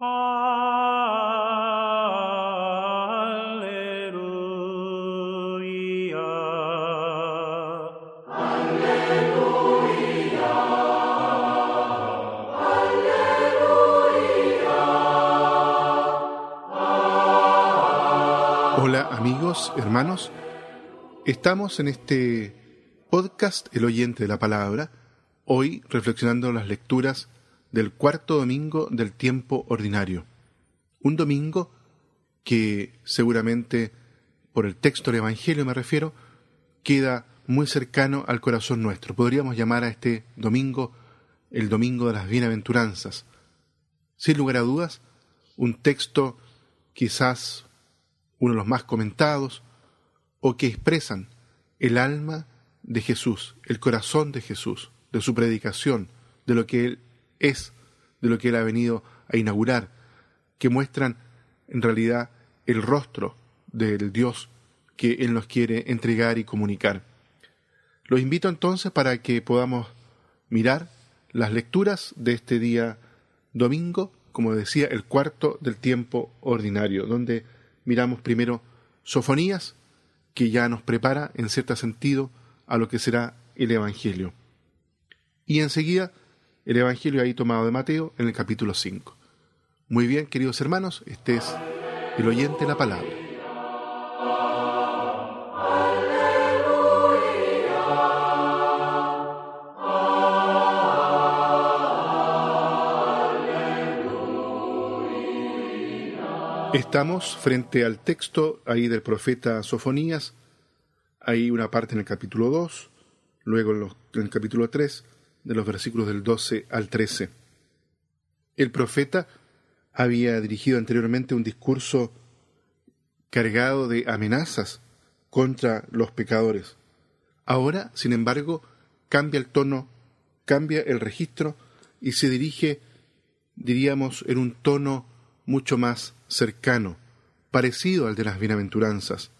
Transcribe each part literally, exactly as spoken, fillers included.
Hola amigos, hermanos, estamos en este podcast El Oyente de la Palabra, hoy reflexionando las lecturas del cuarto domingo del Tiempo Ordinario, un domingo que seguramente, por el texto del Evangelio me refiero, queda muy cercano al corazón nuestro. Podríamos llamar a este domingo el Domingo de las Bienaventuranzas. Sin lugar a dudas, un texto quizás uno de los más comentados, o que expresan el alma de Jesús, el corazón de Jesús, de su predicación, de lo que Él es, de lo que Él ha venido a inaugurar, que muestran en realidad el rostro del Dios que Él nos quiere entregar y comunicar. Los invito entonces para que podamos mirar las lecturas de este día domingo, como decía, el cuarto del tiempo ordinario, donde miramos primero Sofonías, que ya nos prepara, en cierto sentido, a lo que será el Evangelio. Y enseguida, el Evangelio ahí tomado de Mateo, en el capítulo cinco. Muy bien, queridos hermanos, este es El Oyente de la Palabra. Estamos frente al texto ahí del profeta Sofonías, hay una parte en el capítulo dos, luego en, los, en el capítulo tres, de los versículos del doce al trece. El profeta había dirigido anteriormente un discurso cargado de amenazas contra los pecadores. Ahora, sin embargo, cambia el tono, cambia el registro y se dirige, diríamos, en un tono mucho más cercano, parecido al de las bienaventuranzas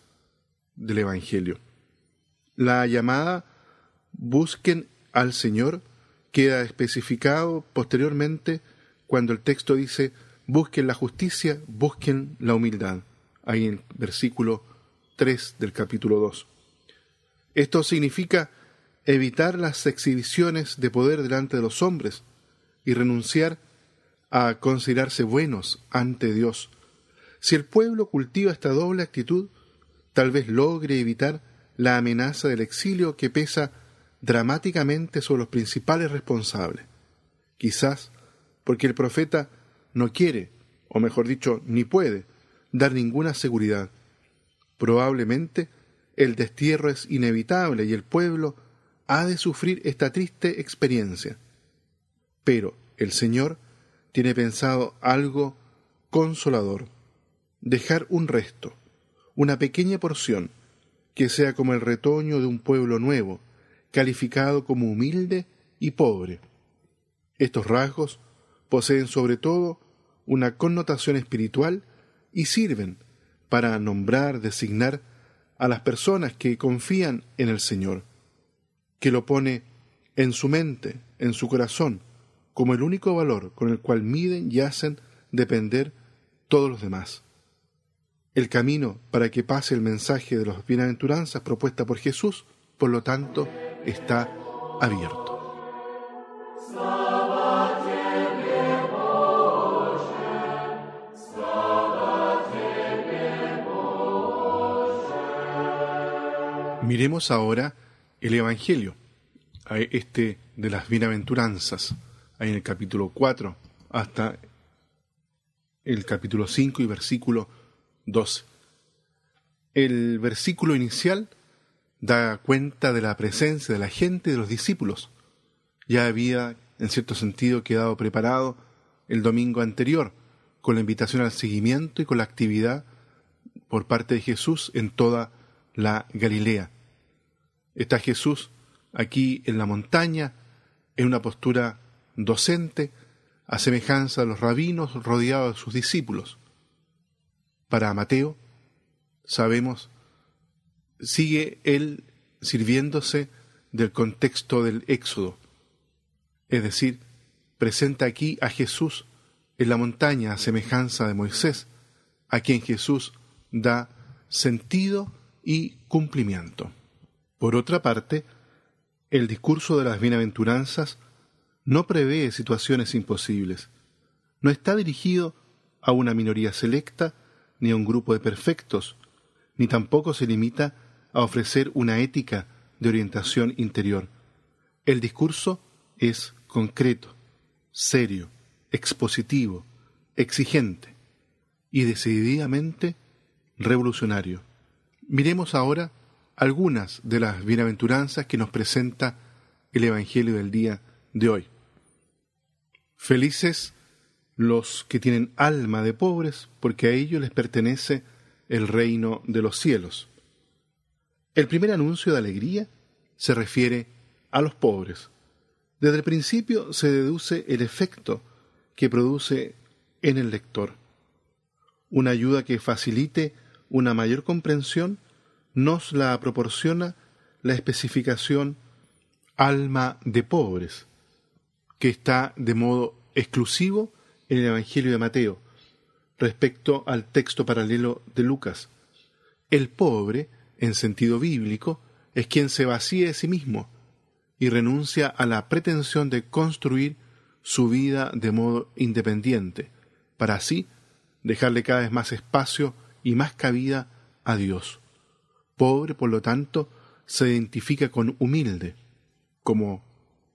del Evangelio. La llamada busquen al Señor queda especificado posteriormente cuando el texto dice busquen la justicia, busquen la humildad, ahí en versículo tres del capítulo dos. Esto significa evitar las exhibiciones de poder delante de los hombres y renunciar a considerarse buenos ante Dios. Si el pueblo cultiva esta doble actitud, tal vez logre evitar la amenaza del exilio que pesa dramáticamente sobre los principales responsables. Quizás porque el profeta no quiere, o mejor dicho, ni puede, dar ninguna seguridad. Probablemente el destierro es inevitable y el pueblo ha de sufrir esta triste experiencia. Pero el Señor tiene pensado algo consolador, dejar un resto, una pequeña porción, que sea como el retoño de un pueblo nuevo, calificado como humilde y pobre. Estos rasgos poseen sobre todo una connotación espiritual y sirven para nombrar, designar a las personas que confían en el Señor, que lo pone en su mente, en su corazón, como el único valor con el cual miden y hacen depender todos los demás. El camino para que pase el mensaje de las bienaventuranzas propuesta por Jesús, por lo tanto, está abierto. Miremos ahora el Evangelio, este de las bienaventuranzas. Ahí en el capítulo cuatro hasta el capítulo cinco y versículo doce. El versículo inicial da cuenta de la presencia de la gente y de los discípulos. Ya había, en cierto sentido, quedado preparado el domingo anterior con la invitación al seguimiento y con la actividad por parte de Jesús en toda la Galilea. Está Jesús aquí en la montaña en una postura docente, a semejanza de los rabinos rodeados de sus discípulos. Para Mateo, sabemos, sigue él sirviéndose del contexto del Éxodo, es decir, presenta aquí a Jesús en la montaña a semejanza de Moisés, a quien Jesús da sentido y cumplimiento. Por otra parte, el discurso de las bienaventuranzas no prevé situaciones imposibles. No está dirigido a una minoría selecta ni a un grupo de perfectos, ni tampoco se limita a ofrecer una ética de orientación interior. El discurso es concreto, serio, expositivo, exigente y decididamente revolucionario. Miremos ahora algunas de las bienaventuranzas que nos presenta el Evangelio del día de hoy. Felices los que tienen alma de pobres, porque a ellos les pertenece el reino de los cielos. El primer anuncio de alegría se refiere a los pobres. Desde el principio se deduce el efecto que produce en el lector. Una ayuda que facilite una mayor comprensión nos la proporciona la especificación alma de pobres, que está de modo exclusivo en el Evangelio de Mateo, respecto al texto paralelo de Lucas. El pobre, en sentido bíblico, es quien se vacía de sí mismo y renuncia a la pretensión de construir su vida de modo independiente, para así dejarle cada vez más espacio y más cabida a Dios. Pobre, por lo tanto, se identifica con humilde, como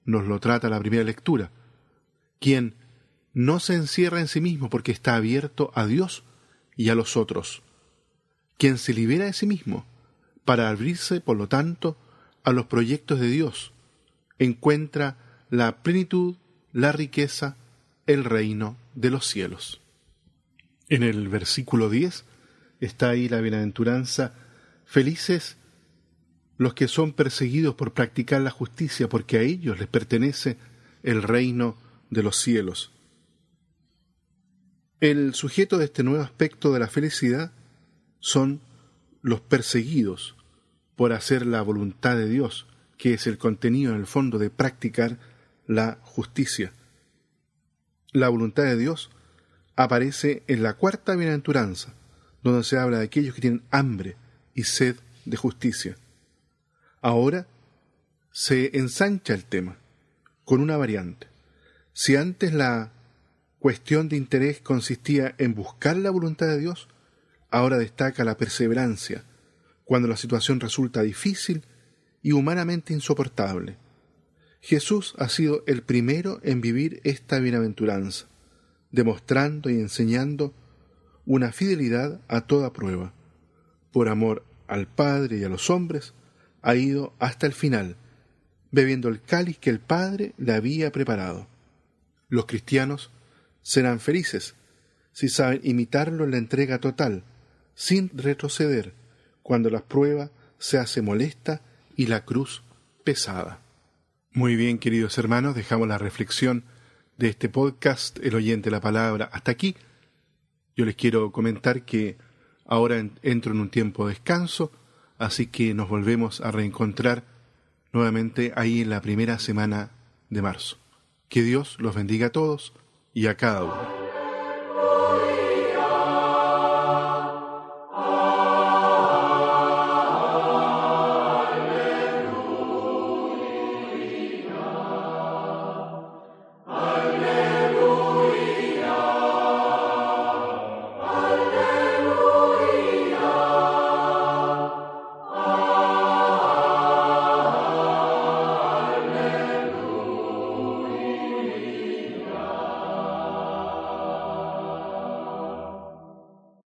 nos lo trata la primera lectura, quien no se encierra en sí mismo porque está abierto a Dios y a los otros, quien se libera de sí mismo para abrirse, por lo tanto, a los proyectos de Dios, encuentra la plenitud, la riqueza, el reino de los cielos. En el versículo diez está ahí la bienaventuranza: felices los que son perseguidos por practicar la justicia, porque a ellos les pertenece el reino de los cielos. El sujeto de este nuevo aspecto de la felicidad son los perseguidos por hacer la voluntad de Dios, que es el contenido en el fondo de practicar la justicia. La voluntad de Dios aparece en la cuarta bienaventuranza, donde se habla de aquellos que tienen hambre y sed de justicia. Ahora se ensancha el tema con una variante. Si antes la cuestión de interés consistía en buscar la voluntad de Dios, ahora destaca la perseverancia, cuando la situación resulta difícil y humanamente insoportable. Jesús ha sido el primero en vivir esta bienaventuranza, demostrando y enseñando una fidelidad a toda prueba. Por amor al Padre y a los hombres, ha ido hasta el final, bebiendo el cáliz que el Padre le había preparado. Los cristianos serán felices si saben imitarlo en la entrega total, sin retroceder, cuando la prueba se hace molesta y la cruz pesada. Muy bien, queridos hermanos, dejamos la reflexión de este podcast, El Oyente de la Palabra, hasta aquí. Yo les quiero comentar que ahora entro en un tiempo de descanso, así que nos volvemos a reencontrar nuevamente ahí en la primera semana de marzo. Que Dios los bendiga a todos y a cada uno.